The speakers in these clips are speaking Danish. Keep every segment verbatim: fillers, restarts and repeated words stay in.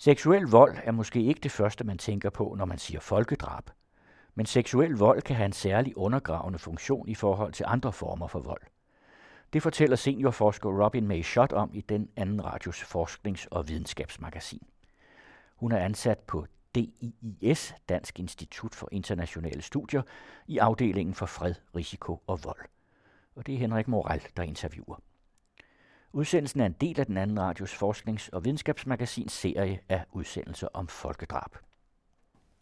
Seksuel vold er måske ikke det første, man tænker på, når man siger folkedrab. Men seksuel vold kan have en særlig undergravende funktion i forhold til andre former for vold. Det fortæller seniorforsker Robin May Schott om i den anden radios forsknings- og videnskabsmagasin. Hun er ansat på D I I S, Dansk Institut for Internationale Studier, i afdelingen for fred, risiko og vold. Og det er Henrik Moral, der interviewer. Udsendelsen er en del af den anden radios forsknings- og videnskabsmagasins serie af udsendelser om folkedrab.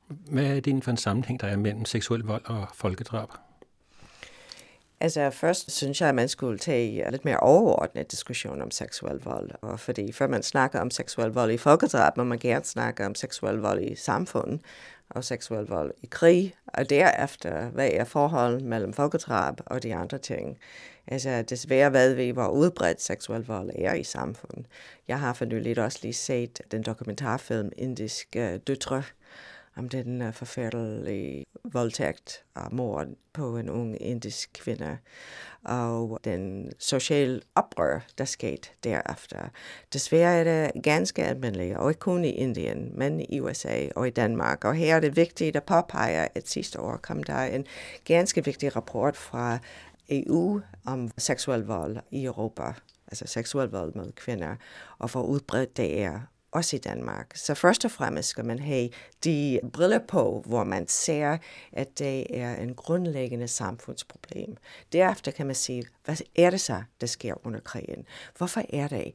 Hvad er det for en sammenhæng, der er mellem seksuel vold og folkedrab? Altså først synes jeg, at man skulle tage lidt mere overordnet diskussion om seksuel vold. Og fordi før man snakker om seksuel vold i folkedrab, må man gerne snakke om seksuel vold i samfundet og seksuel vold i krig. Og derefter, hvad er forholdet mellem folkedrab og de andre ting? Altså desværre ved vi, hvor udbredt seksuel vold er i samfundet. Jeg har for nylig også lige set den dokumentarfilm Indiske Døtre, om den forfærdelige voldtægt og mord på en ung indisk kvinde, og den sociale oprør, der skete derefter. Desværre er det ganske almindeligt, og ikke kun i Indien, men i U S A og i Danmark. Og her er det vigtigt at påpege, at sidste år kom der en ganske vigtig rapport fra E U om seksuel vold i Europa, altså seksuel vold mod kvinder, og hvor udbredt det er. Også i Danmark. Så først og fremmest skal man have de briller på, hvor man ser, at det er en grundlæggende samfundsproblem. Derefter kan man sige, hvad er det så, der sker under krigen? Hvorfor er det,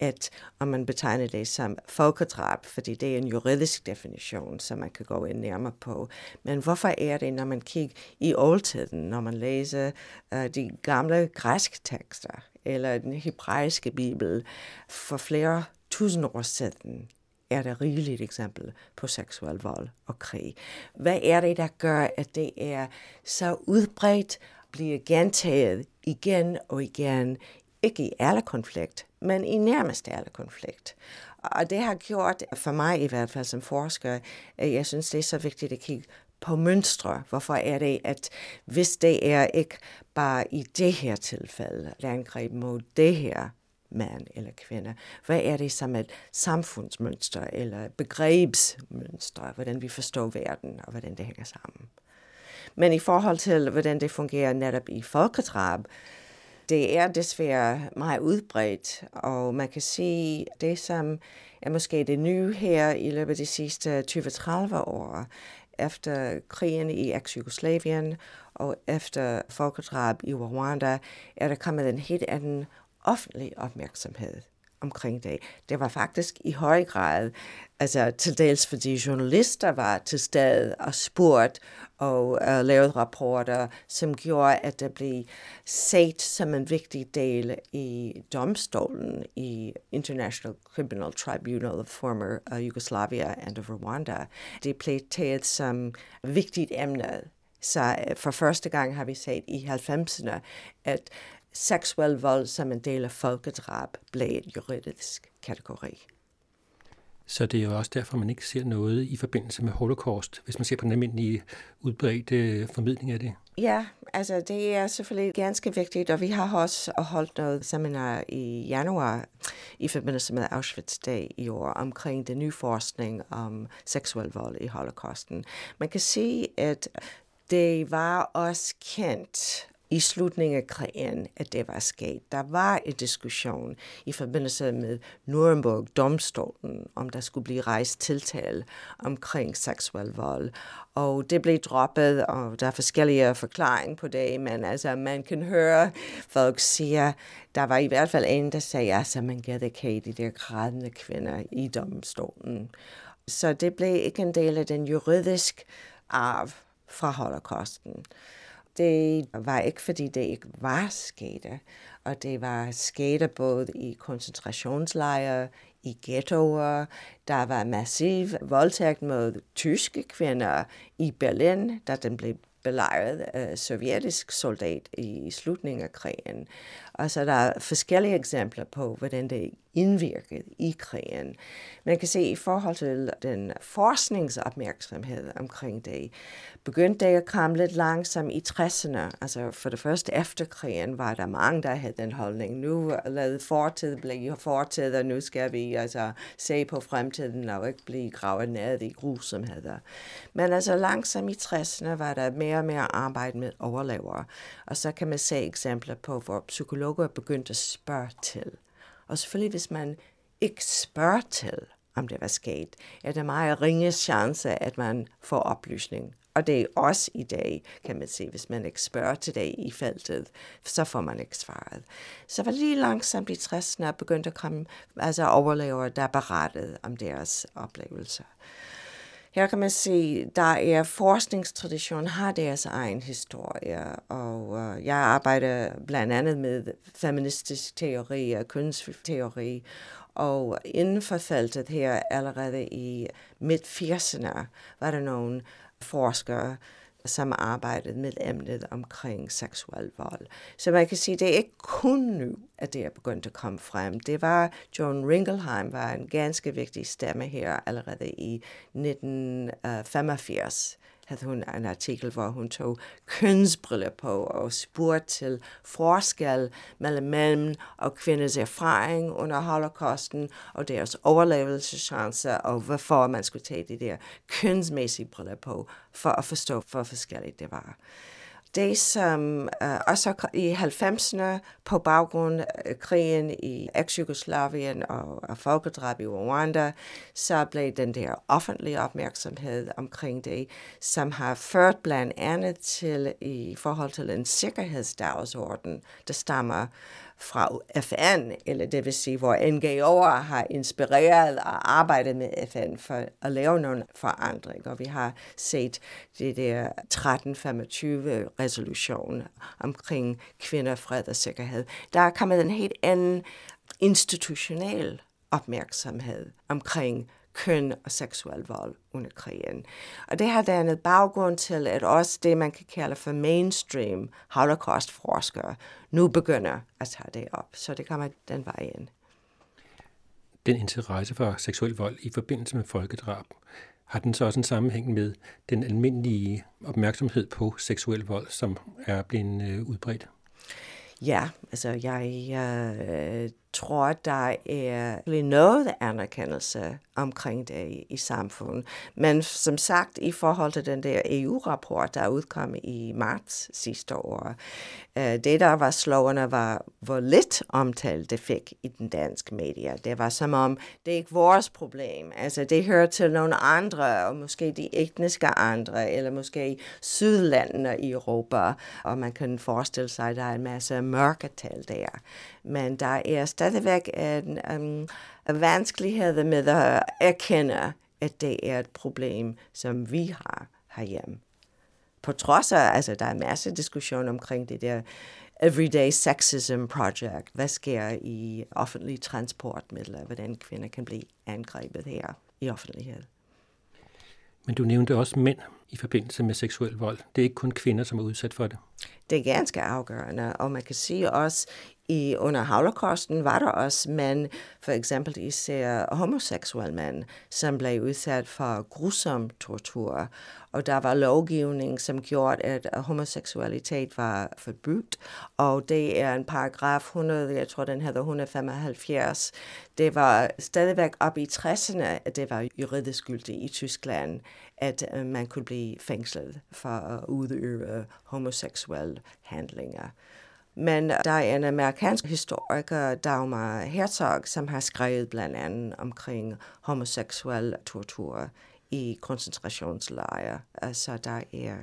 at om man betegner det som folkedrab, fordi det er en juridisk definition, som man kan gå ind nærmere på. Men hvorfor er det, når man kigger i oldtiden, når man læser uh, de gamle græske tekster, eller den hebraiske bibel, for flere tusind år siden er der rigeligt eksempel på seksuel vold og krig. Hvad er det, der gør, at det er så udbredt, bliver gentaget igen og igen, ikke i alle konflikt, men i nærmest alle konflikt? Og det har gjort, for mig i hvert fald som forsker, at jeg synes, det er så vigtigt at kigge på mønstre. Hvorfor er det, at hvis det er ikke bare i det her tilfælde, der er angreb mod det her, mand eller kvinde. Hvad er det som et samfundsmønster eller begrebsmønster, hvordan vi forstår verden og hvordan det hænger sammen. Men i forhold til, hvordan det fungerer netop i folkedrab, det er desværre meget udbredt, og man kan sige, det som er måske det nye her i løbet af de sidste tyve til tredive år, efter krigen i eks-Jugoslavien og efter folkedrab i Rwanda, er der kommet en helt anden offentlig opmærksomhed omkring det. Det var faktisk i høj grad, altså til dels fordi journalister var til stede og spurgte og uh, lavede rapporter, som gjorde, at det blev set som en vigtig del i domstolen i International Criminal Tribunal of former Yugoslavia and of Rwanda. Det blev taget som vigtigt emne. Så for første gang har vi set i halvfemserne, at seksuel vold som en del af folkedrab blev en juridisk kategori. Så det er jo også derfor, man ikke ser noget i forbindelse med holocaust, hvis man ser på den almindelige udbredte formidling af det. Ja, altså det er selvfølgelig ganske vigtigt, og vi har også holdt noget seminar i januar i forbindelse med Auschwitz-dag i år omkring den nye forskning om seksuel vold i holocausten. Man kan sige, at det var også kendt i slutningen af krigen, at det var sket. Der var en diskussion i forbindelse med Nürnberg-domstolen, om der skulle blive rejst tiltale omkring seksuel vold. Og det blev droppet, og der er forskellige forklaringer på det, men altså, man kan høre folk siger, der var i hvert fald en, der sagde, at altså, man gætter ikke de der grædende kvinder i domstolen. Så det blev ikke en del af den juridiske arv fra holocausten. Det var ikke, fordi det ikke var sket, og det var sket både i koncentrationslejre, i ghettoer, der var massiv voldtægt mod tyske kvinder i Berlin, da den blev belejret af sovjetisk soldat i slutningen af krigen. Og så der er forskellige eksempler på, hvordan det indvirket i krigen. Man kan se i forhold til den forskningsopmærksomhed omkring det, begyndte det at komme lidt langsomt i tresserne. Altså for det første efter krigen var der mange, der havde den holdning. Nu lad fortid blive fortid, og nu skal vi altså se på fremtiden og ikke blive gravet ned i grusomheder. Men altså langsomt i tresserne var der mere og mere arbejde med overlevere. Og så kan man se eksempler på, hvor psykologer begyndte at spørge til. Og selvfølgelig, hvis man ikke spørger til, om det var sket, er der meget ringe chance, at man får oplysning. Og det er også i dag, kan man sige, hvis man ikke spørger til det i feltet, så får man ikke svaret. Så var lige langsomt i tresserne begyndte at komme altså overlevere, der berettede om deres oplevelser. Her kan man se, der er forskningstraditionen har deres egen historie, og øh, jeg arbejder blandt andet med feministisk teori og kønsteori, og inden for feltet her allerede i midt firserne var der nogle forskere, som arbejdede med emnet omkring seksuel vold. Så man kan sige, at det er ikke kun nu, at det er begyndt at komme frem. Det var, John Ringelheim var en ganske vigtig stemme her allerede i nitten femogfirs. Havde hun en artikel, hvor hun tog kønsbriller på og spurgte til forskel mellem mænd og kvinders erfaring under holocausten og deres overlevelseschancer, og hvorfor man skulle tage de der kønsmæssige briller på for at forstå, hvor forskelligt det var. Det som øh, også i halvfemserne på baggrund af krigen i eks-Jugoslavien og, og folkedrab i Rwanda, så blev den der offentlige opmærksomhed omkring det, som har ført blandt andet til i forhold til en sikkerhedsdagsorden, der stammer fra F N, eller det vil sige, hvor N G O'er har inspireret og arbejdet med F N for at lave nogle forandringer. Og vi har set det der tretten femogtyve resolution omkring kvinder, fred og sikkerhed. Der er kommet en helt anden institutionel opmærksomhed omkring køn og seksuel vold under krigen. Og det har dannet baggrund til, at også det, man kan kalde for mainstream holocaustforskere, nu begynder at tage det op. Så det kommer den vej ind. Den interesse for seksuel vold i forbindelse med folkedrab, har den så også en sammenhæng med den almindelige opmærksomhed på seksuel vold, som er blevet udbredt? Ja, altså jeg øh, tror, der er noget anerkendelse omkring det i samfundet. Men som sagt, i forhold til den der E U-rapport, der udkom i marts sidste år, øh, det der var slående var, hvor lidt omtale det fik i den danske medier. Det var som om, det er ikke vores problem. Altså det hører til nogle andre, og måske de etniske andre, eller måske sydlandene i Europa, og man kan forestille sig, at der er en masse mørketal der. Men der er stadigvæk en um, vanskelighed med at erkende, at det er et problem, som vi har herhjemme. På trods af, altså der er en masse diskussion omkring det der Everyday Sexism Project. Hvad sker i offentlige transportmidler? Hvordan kvinder kan blive angrebet her i offentlighed? Men du nævnte også mænd i forbindelse med seksuel vold. Det er ikke kun kvinder, som er udsat for det. Det er ganske afgørende, og man kan sige også, I, under holocausten var der også mænd, for eksempel især homoseksuelle mænd, som blev udsat for grusom tortur. Og der var lovgivning, som gjorde, at homoseksualitet var forbudt. Og det er en paragraf hundrede, jeg tror den hedder et hundrede femoghalvfjerds. Det var stadigvæk op i tresserne, at det var juridisk gyldigt i Tyskland, at man kunne blive fængslet for at udøve homoseksuelle handlinger. Men der er en amerikansk historiker, Dagmar Herzog, som har skrevet blandt andet omkring homoseksuel tortur i koncentrationslejre. Altså der er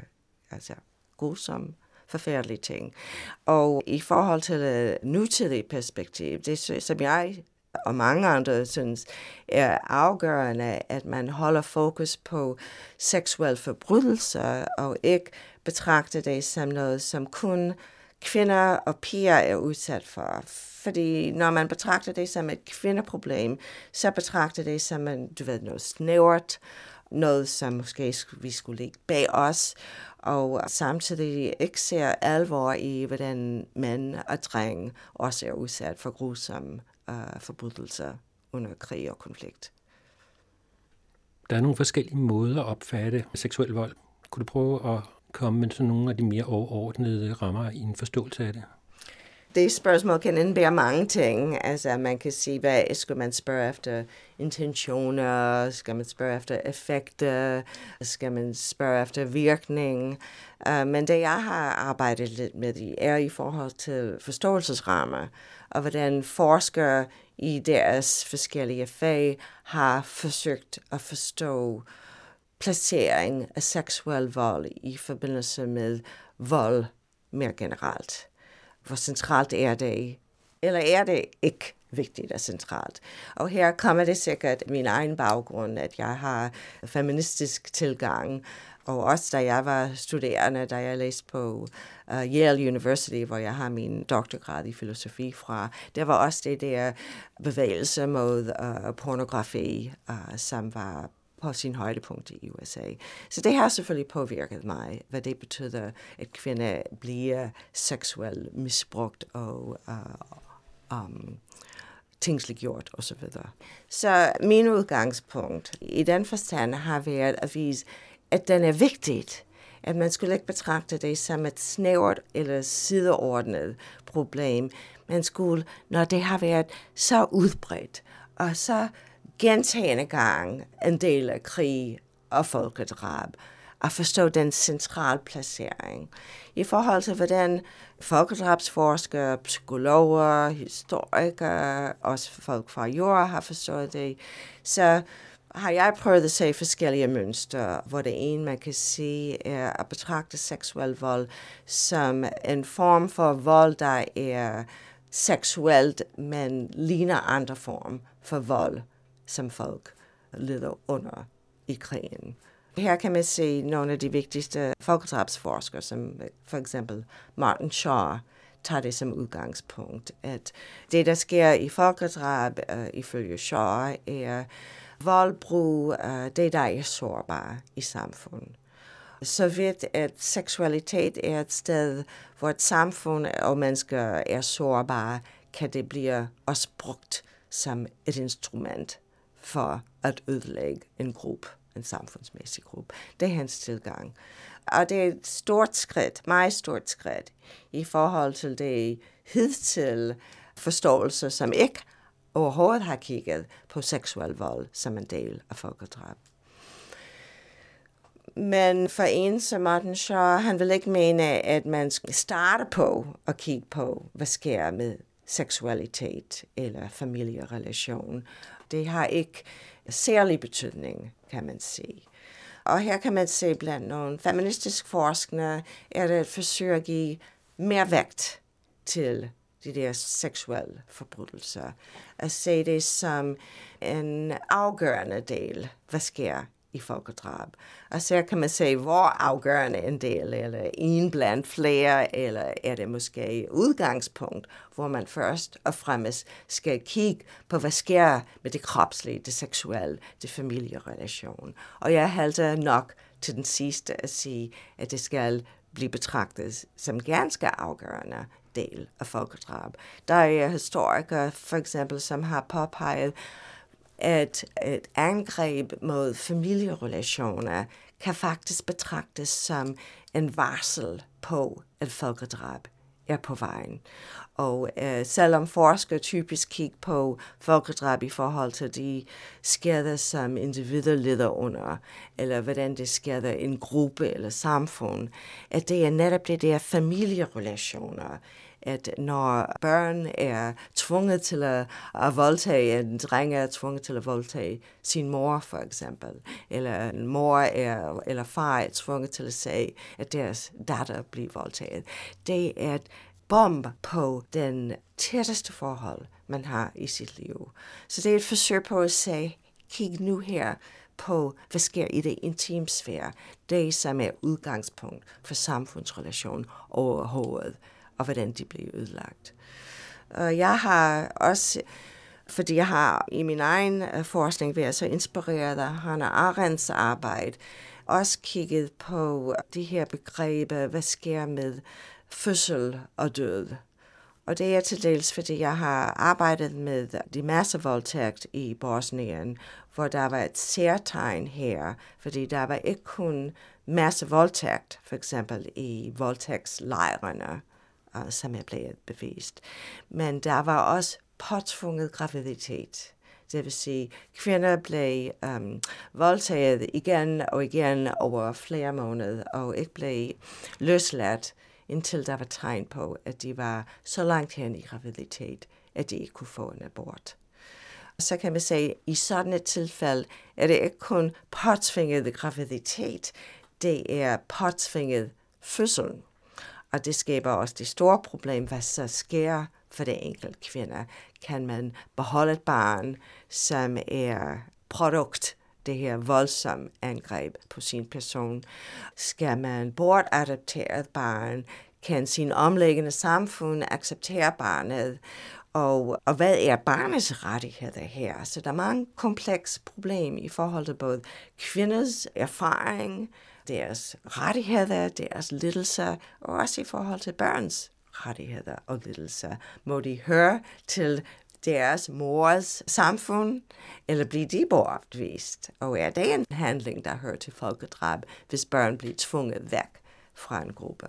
altså, grusomme, forfærdelige ting. Og i forhold til det nutidige perspektiv, det som jeg og mange andre synes er afgørende, at man holder fokus på seksuelle forbrydelser og ikke betragter det som noget, som kun kvinder og piger er udsat for. Fordi når man betragter det som et kvindeproblem, så betragter det som en, du ved, noget snævert, noget som måske vi skulle lægge bag os, og samtidig ikke ser alvor i, hvordan mænd og drenge også er udsat for grusomme af forbrydelser under krig og konflikt. Der er nogle forskellige måder at opfatte seksuel vold. Kunne du prøve at komme med sådan nogle af de mere overordnede rammer i en forståelse af det? Det spørgsmål kan indebære mange ting. Altså, man kan sige, hvad skal man spørge efter intentioner? Skal man spørge efter effekter? Skal man spørge efter virkning? Uh, men det, jeg har arbejdet lidt med, det er i forhold til forståelsesrammer, og hvordan forskere i deres forskellige fag har forsøgt at forstå placering af seksuel vold i forbindelse med vold mere generelt. Hvor centralt er det, eller er det ikke vigtigt og centralt? Og her kommer det sikkert min egen baggrund, at jeg har feministisk tilgang, og også da jeg var studerende, da jeg læste på uh, Yale University, hvor jeg har min doktorgrad i filosofi fra, der var også det der bevægelse mod uh, pornografi, uh, som var på sin højdepunkt i U S A. Så det har selvfølgelig påvirket mig, hvad det betyder, at kvinder bliver seksuelt misbrugt og uh, um, tingsliggjort osv. Så min udgangspunkt i den forstand har været at vise, at den er vigtigt, at man skulle ikke betragte det som et snævert eller sideordnet problem. Man skulle, når det har været så udbredt og så gentagende gang en del af krig og folkedrab, at forstå den centrale placering. I forhold til, hvordan folkedrabsforskere, psykologer, historikere, også folk fra jord har forstået det, så har jeg prøvet at se forskellige mønstre, hvor det ene, man kan sige, er at betragte seksuel vold som en form for vold, der er seksuelt, men ligner andre form for vold, som folk lider under i krigen. Her kan man se nogle af de vigtigste folkedrabsforskere, som for eksempel Martin Shaw, tager det som udgangspunkt, at det, der sker i folkedrab, uh, ifølge Shaw, er voldbrug, uh, det, der er sårbare i samfundet. Så vidt, at seksualitet er et sted, hvor et samfund og mennesker er sårbare, kan det blive også brugt som et instrument for at ødelægge en gruppe, en samfundsmæssig gruppe. Det er hans tilgang. Og det er et stort skridt, meget stort skridt, i forhold til det hidtil forståelse, som ikke overhovedet har kigget på seksuel vold som en del af folkedrab. Men for en som Martin Shaw, han vil ikke mene, at man skal starte på at kigge på, hvad sker med seksualitet eller familierelation. Det har ikke særlig betydning, kan man sige. Og her kan man se blandt nogle feministiske forskere, er det et forsøg at give mere vægt til de der seksuelle forbrydelser. At se det som en afgørende del, hvad sker i folkedrab. Og så kan man se, hvor afgørende en del, eller en blandt flere, eller er det måske udgangspunkt, hvor man først og fremmest skal kigge på, hvad sker med det kropslige, det seksuelle, det familierelation. Og jeg halter nok til den sidste at sige, at det skal blive betragtet som ganske afgørende del af folkedrab. Der er historikere, for eksempel, som har påpeget, at et angreb mod familierelationer kan faktisk betragtes som en varsel på, at folkedrab er på vejen. Og øh, selvom forskere typisk kigger på folkedrab i forhold til de skader, som individer lider under, eller hvordan det skader en gruppe eller samfund, at det er netop det der familierelationer, at når børn er tvunget til at, at voldtage, en dreng er tvunget til at voldtage sin mor, for eksempel, eller en mor er, eller far er tvunget til at sige, at deres datter bliver voldtaget. Det er et bomb på den tætteste forhold, man har i sit liv. Så det er et forsøg på at sige, kig nu her på, hvad sker i det intime sfære, det som er udgangspunkt for samfundsrelation overhovedet, og hvordan de blev ødelagt. Og jeg har også, fordi jeg har i min egen forskning været så inspireret af Hannah Arendts arbejde, også kigget på de her begreber, hvad sker med fødsel og død. Og det er til dels, fordi jeg har arbejdet med de massevoldtægt i Bosnien, hvor der var et særtegn her, fordi der var ikke kun massevoldtægt, for eksempel i voldtægtslejrene, som er blevet bevist. Men der var også påtvunget graviditet. Det vil sige, at kvinder blev um, voldtaget igen og igen over flere måneder, og ikke blev løsladt, indtil der var tegn på, at de var så langt hen i graviditet, at de ikke kunne få en abort. Og så kan man sige, at i sådan et tilfælde er det ikke kun påtvinget graviditet, det er påtvinget fødsel. Og det skaber også det store problem, hvad så sker for det enkelte kvinder. Kan man beholde et barn, som er produkt, det her voldsomme angreb på sin person? Skal man bortadoptere et barn? Kan sin omlæggende samfund acceptere barnet? Og, og hvad er barnets rettigheder her? Så der er mange komplekse problemer i forhold til både kvinders erfaring, deres rettigheder, deres lidelser, og også i forhold til børns rettigheder og lidelser. Må de høre til deres mors samfund, eller bliver de bortvist? Og er det en handling, der hører til folkedrab, hvis børn bliver tvunget væk fra en gruppe?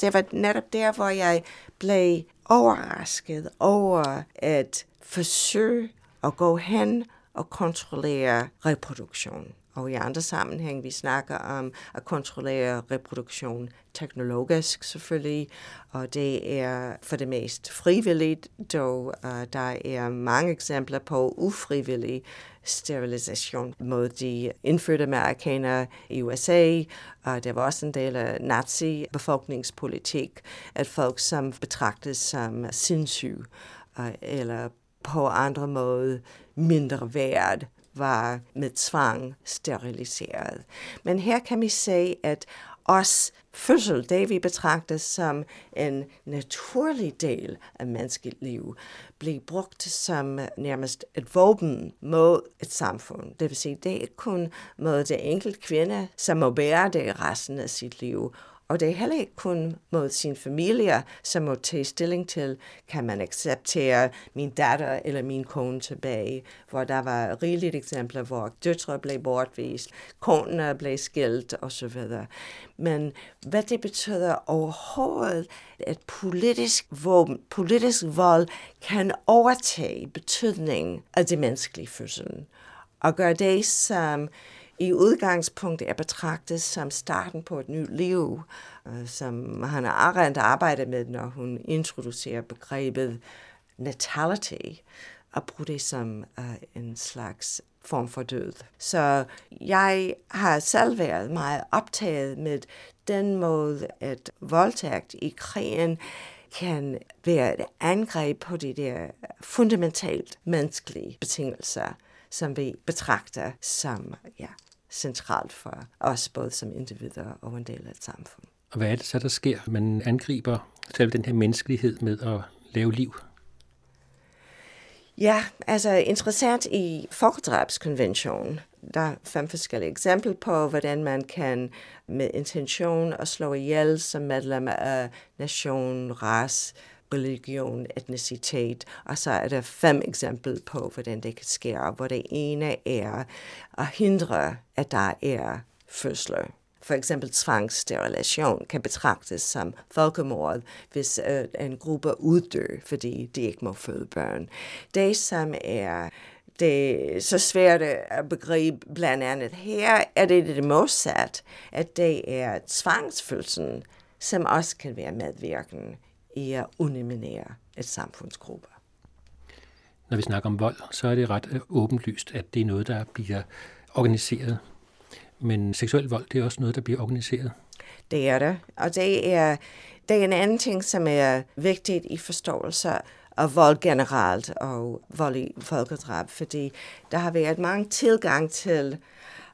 Det var netop der, hvor jeg blev overrasket over at forsøge at gå hen og kontrollere reproduktion. Og i andre sammenhæng, vi snakker om at kontrollere reproduktion teknologisk selvfølgelig, og det er for det mest frivilligt, dog uh, der er mange eksempler på ufrivillig sterilisation mod de indfødte amerikanere i U S A, og det var også en del af nazi-befolkningspolitik, at folk som betragtes som sindssyge uh, eller på andre måder mindre værd, var med tvang steriliseret. Men her kan vi se, at også fødsel, det vi betragter som en naturlig del af menneskets liv, blev brugt som nærmest et våben mod et samfund. Det vil sige, det er ikke kun mod det enkelte kvinde, som må bære det resten af sit liv, og det er heller ikke kun mod sin familie, som må tage stilling til, kan man acceptere min datter eller min kone tilbage, hvor der var rigeligt eksempler, hvor døtre blev bortvist, koner blev skilt osv. Men hvad det betyder overhovedet, at politisk våben, politisk vold kan overtage betydningen af det menneskelige fødsel, og gøre det som i udgangspunktet er betragtet som starten på et nyt liv, som Hannah Arendt arbejder med, når hun introducerer begrebet natality, og bruger det som en slags form for død. Så jeg har selv været meget optaget med den måde, at voldtægt i krigen kan være et angreb på de der fundamentalt menneskelige betingelser, som vi betragter som, ja, centralt for os, både som individer og en del af et samfund. Og hvad er det så, der sker? Man angriber selv den her menneskelighed med at lave liv. Ja, altså interessant i folkedrabskonventionen. Der er fem forskellige eksempler på, hvordan man kan med intention at slå ihjel som medlem af nation, race, religion, etnicitet, og så er der fem eksempler på, hvordan det kan ske, hvor det ene er at hindre, at der er fødsler. For eksempel tvangssterilisation kan betragtes som folkemord, hvis en gruppe uddør, fordi de ikke må føde børn. Det, som er det så svært at begribe blandt andet her, er det det modsat, at det er tvangsfølelsen, som også kan være medvirkende i at underminere et samfundsgruppe. Når vi snakker om vold, så er det ret åbenlyst, at det er noget, der bliver organiseret. Men seksuel vold, det er også noget, der bliver organiseret. Det er det, og det er, det er en anden ting, som er vigtigt i forståelse af vold generelt og vold i folkedrab, fordi der har været mange tilgang til,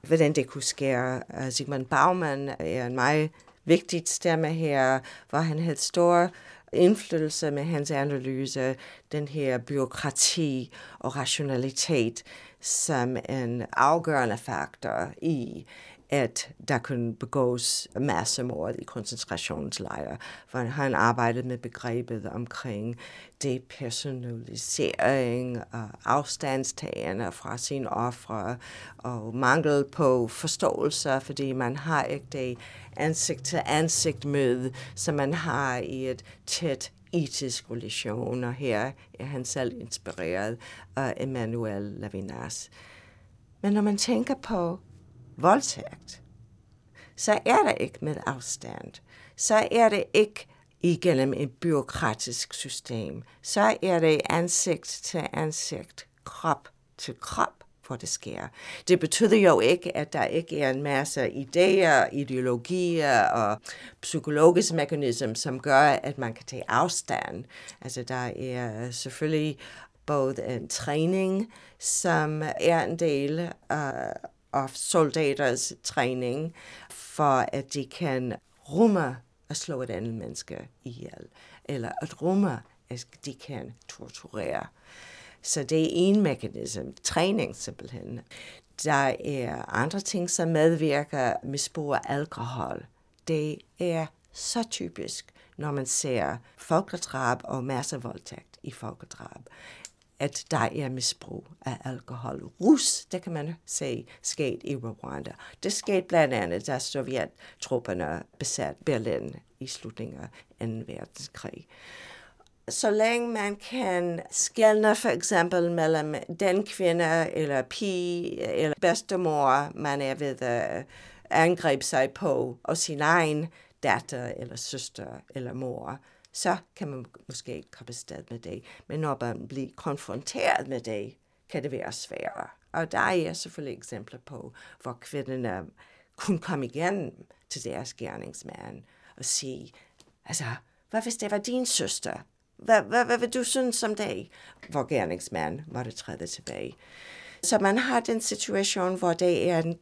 hvordan det kunne ske. Sigmund Baumann er en meget vigtig stemme her, hvor han havde stor indflydelse med hans analyse, den her byråkrati og rationalitet som en afgørende faktor i, at der kunne begås massemord i koncentrationslejre, for han arbejdede med begrebet omkring depersonalisering og afstandstagende fra sine ofre og mangel på forståelse, fordi man har ikke det ansigt til ansigt møde, som man har i et tæt etisk relation, og her er han selv inspireret af Emmanuel Levinas. Men når man tænker på voldtægt, så er det ikke med afstand. Så er det ikke igennem et bureaukratisk system. Så er det ansigt til ansigt, krop til krop, hvor det sker. Det betyder jo ikke, at der ikke er en masse idéer, ideologier og psykologisk mekanismer, som gør, at man kan tage afstand. Altså, der er selvfølgelig både en træning, som er en del af og soldaters træning, for at de kan rumme at slå et andet menneske ihjel, eller at rumme, at de kan torturere. Så det er en mekanisme, træning simpelthen. Der er andre ting, som medvirker misbrug af alkohol. Det er så typisk, når man ser folkedrab og massevoldtægt i folkedrab, at der er misbrug af alkohol. Rus, det kan man se, skete i Rwanda. Det skete blandt andet, da sovjettropperne besatte Berlin i slutningen af anden verdenskrig. Så længe man kan skelne for eksempel mellem den kvinde eller pige eller bedstemor, man er ved at angribe sig på, og sin egen datter eller søster eller mor, så kan man måske ikke komme afsted med det. Men når man bliver konfronteret med det, kan det være sværere. Og der er selvfølgelig eksempler på, hvor kvinderne kunne komme igen til deres gerningsmand og sige, altså, hvad hvis det var din søster? Hvad, hvad, hvad vil du synes om det? Hvor gerningsmanden måtte træde tilbage. Så man har den situation, hvor det er en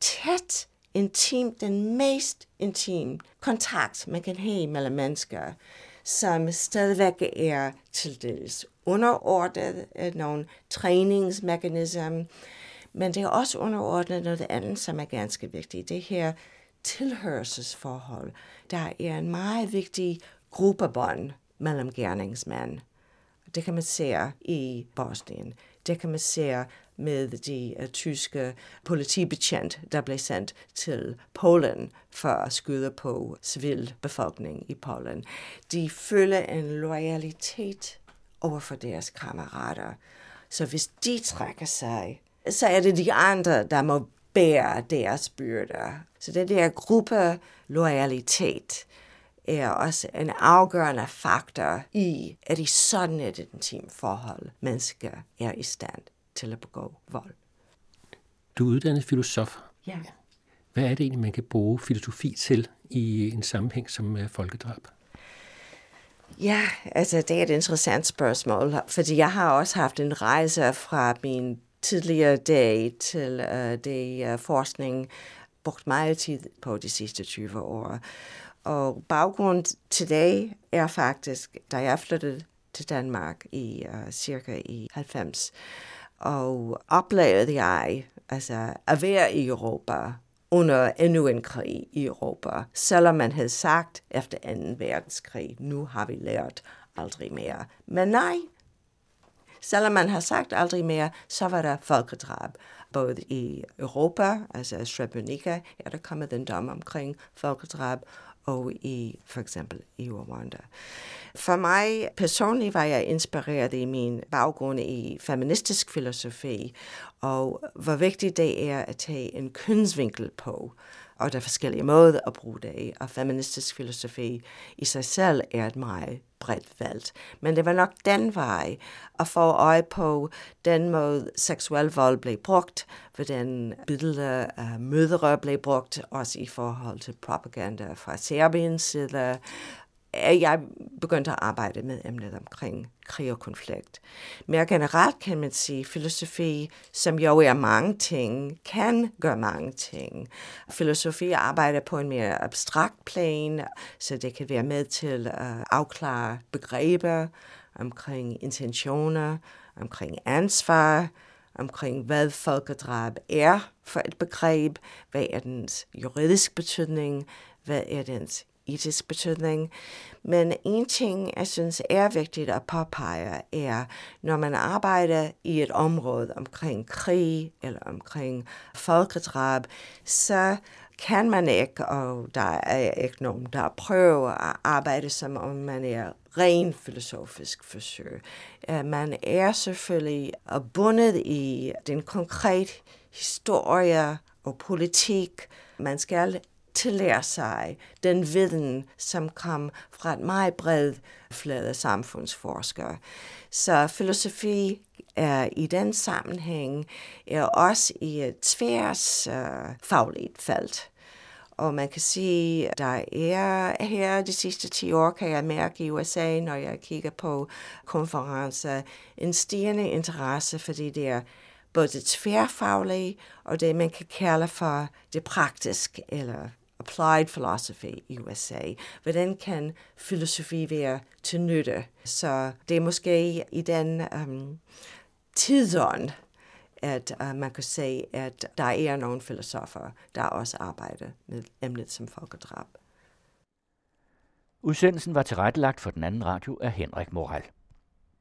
tæt, intim, den mest intime kontakt, man kan have mellem mennesker, som stadigvæk er til dels underordnet af nogle træningsmekanismer, men det er også underordnet noget andet, som er ganske vigtigt. Det her tilhørsesforhold, der er en meget vigtig gruppebånd mellem gerningsmænd. Det kan man se i Bosnien. Det kan man se med de uh, tyske politibetjent, der blev sendt til Polen for at skyde på civilbefolkningen i Polen. De føler en loyalitet overfor deres kammerater. Så hvis de trækker sig, så er det de andre, der må bære deres byrder. Så den der gruppe loyalitet er også en afgørende faktor i, at i sådan et intimt forhold mennesker er i stand til at begå vold. Du er uddannet filosof. Ja. Hvad er det egentlig, man kan bruge filosofi til i en sammenhæng som folkedrab? Ja, altså det er et interessant spørgsmål, fordi jeg har også haft en rejse fra min tidligere dag til uh, det uh, forskning, brugt meget tid på de sidste tyve år. Og baggrunden til det er faktisk, da jeg flyttede til Danmark i uh, cirka i halvfems, og oplevede jeg altså, at være i Europa under endnu en krig i Europa, selvom man havde sagt efter anden verdenskrig, nu har vi lært aldrig mere. Men nej, selvom man har sagt aldrig mere, så var der folkedrab. Både i Europa, altså Srebrenica, er der kommet den dom omkring folkedrab, og i for eksempel i Rwanda. For mig personligt var jeg inspireret i min baggrund i feministisk filosofi, og hvor vigtigt det er at tage en kønsvinkel på, og der er forskellige måder at bruge det, og feministisk filosofi i sig selv er et meget bredt valgt. Men det var nok den vej at få øje på den måde seksuel vold blev brugt, hvordan billeder af mødre blev brugt, også i forhold til propaganda fra Serbiens side. Jeg begyndte at arbejde med emnet omkring krig og konflikt. Mere generelt kan man sige, filosofi, som jo er mange ting, kan gøre mange ting. Filosofi arbejder på en mere abstrakt plan, så det kan være med til at afklare begreber omkring intentioner, omkring ansvar, omkring, hvad folkedrab er for et begreb, hvad er dens juridisk betydning, hvad er dens etisk betydning. Men en ting, jeg synes er vigtigt at påpege, er, når man arbejder i et område omkring krig eller omkring folkedrab, så kan man ikke, og der er ikke nogen, der prøver at arbejde, som om man er ren filosofisk forsøg. Man er selvfølgelig bundet i den konkrete historie og politik. Man skal tillære sig den viden, som kom fra et meget bredt flade samfundsforskere. Så filosofi er i den sammenhæng er også i et tværs uh, fagligt felt. Og man kan sige, at der er her de sidste ti år, kan jeg mærke i U S A, når jeg kigger på konferencer, en stigende interesse, fordi det er både det tværfaglige og det, man kan kalde for det praktiske eller applied philosophy i U S A. Hvordan kan filosofi være til nytte? Så det er måske i den um, tidsånd, at uh, man kan se, at der er nogle filosofer, der også arbejder med emnet som folkedrab. Udsendelsen var tilrettelagt for Den Anden Radio af Henrik Moral.